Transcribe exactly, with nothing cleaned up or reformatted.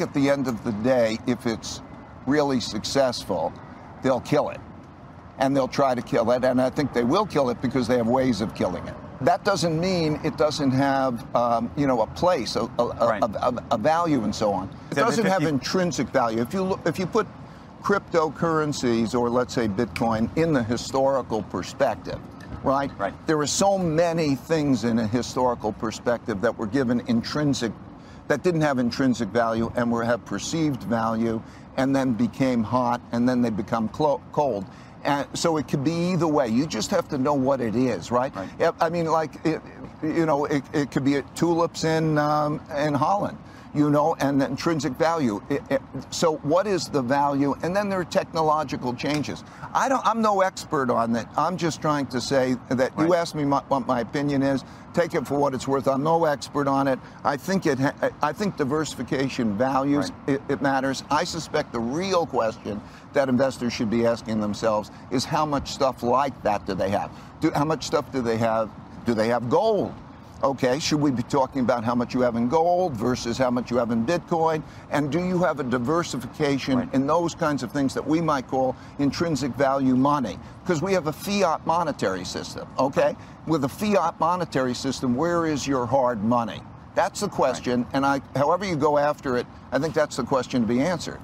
At the end of the day, if it's really successful, they'll kill it. And they'll try to kill it, and I think they will kill it because they have ways of killing it. That doesn't mean it doesn't have, um, you know, a place, a, a, right. a, a, a value, and so on. It doesn't have intrinsic value. If you look, if you put cryptocurrencies, or let's say Bitcoin, in the historical perspective, right? Right. There are so many things in a historical perspective that were given intrinsic, that didn't have intrinsic value and were have perceived value, and then became hot, and then they become cold. And so it could be either way. You just have to know what it is, right? Right. I mean, like, it, you know, it, it could be tulips in um, in Holland, you know, and the intrinsic value. It, it, so what is the value? And then there are technological changes. I don't. I'm no expert on that. I'm just trying to say that right. You asked me my, what my opinion is. Take it for what it's worth. I'm no expert on it. I think it. Ha I think diversification values right. it, it matters. I suspect the real question that investors should be asking themselves is how much stuff like that do they have? Do, how much stuff do they have? Do they have gold? Okay, should we be talking about how much you have in gold versus how much you have in Bitcoin? And do you have a diversification right. in those kinds of things that we might call intrinsic value money? Because we have a fiat monetary system, okay? Right. With a fiat monetary system, where is your hard money? That's the question, right. and I, however you go after it, I think that's the question to be answered.